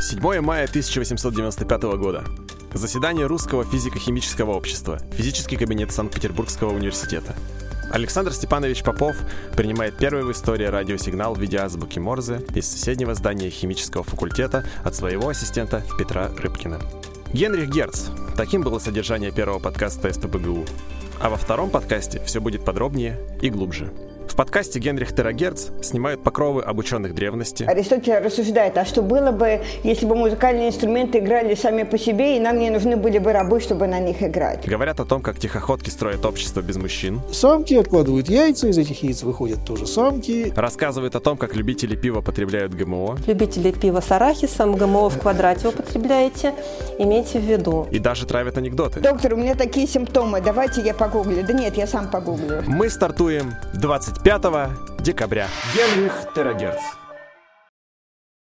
7 мая 1895 года. Заседание Русского физико-химического общества. Физический кабинет Санкт-Петербургского университета. Александр Степанович Попов принимает первый в истории радиосигнал в виде азбуки Морзе из соседнего здания химического факультета от своего ассистента Петра Рыбкина. Генрих Герц. Таким было содержание первого подкаста СТПГУ. А во втором подкасте все будет подробнее и глубже. В подкасте «Генрих Терагерц» снимают покровы об ученых древности. Аристотель рассуждает, а что было бы, если бы музыкальные инструменты играли сами по себе, и нам не нужны были бы рабы, чтобы на них играть. Говорят о том, как тихоходки строят общество без мужчин. Самки откладывают яйца, из этих яиц выходят тоже самки. Рассказывают о том, как любители пива потребляют ГМО. Любители пива с арахисом, ГМО в квадрате употребляете, имейте в виду. И даже травят анекдоты. Доктор, у меня такие симптомы, давайте я погуглю. Да нет, я сам погуглю. Мы стартуем 25 декабря. Генрих Терагерц.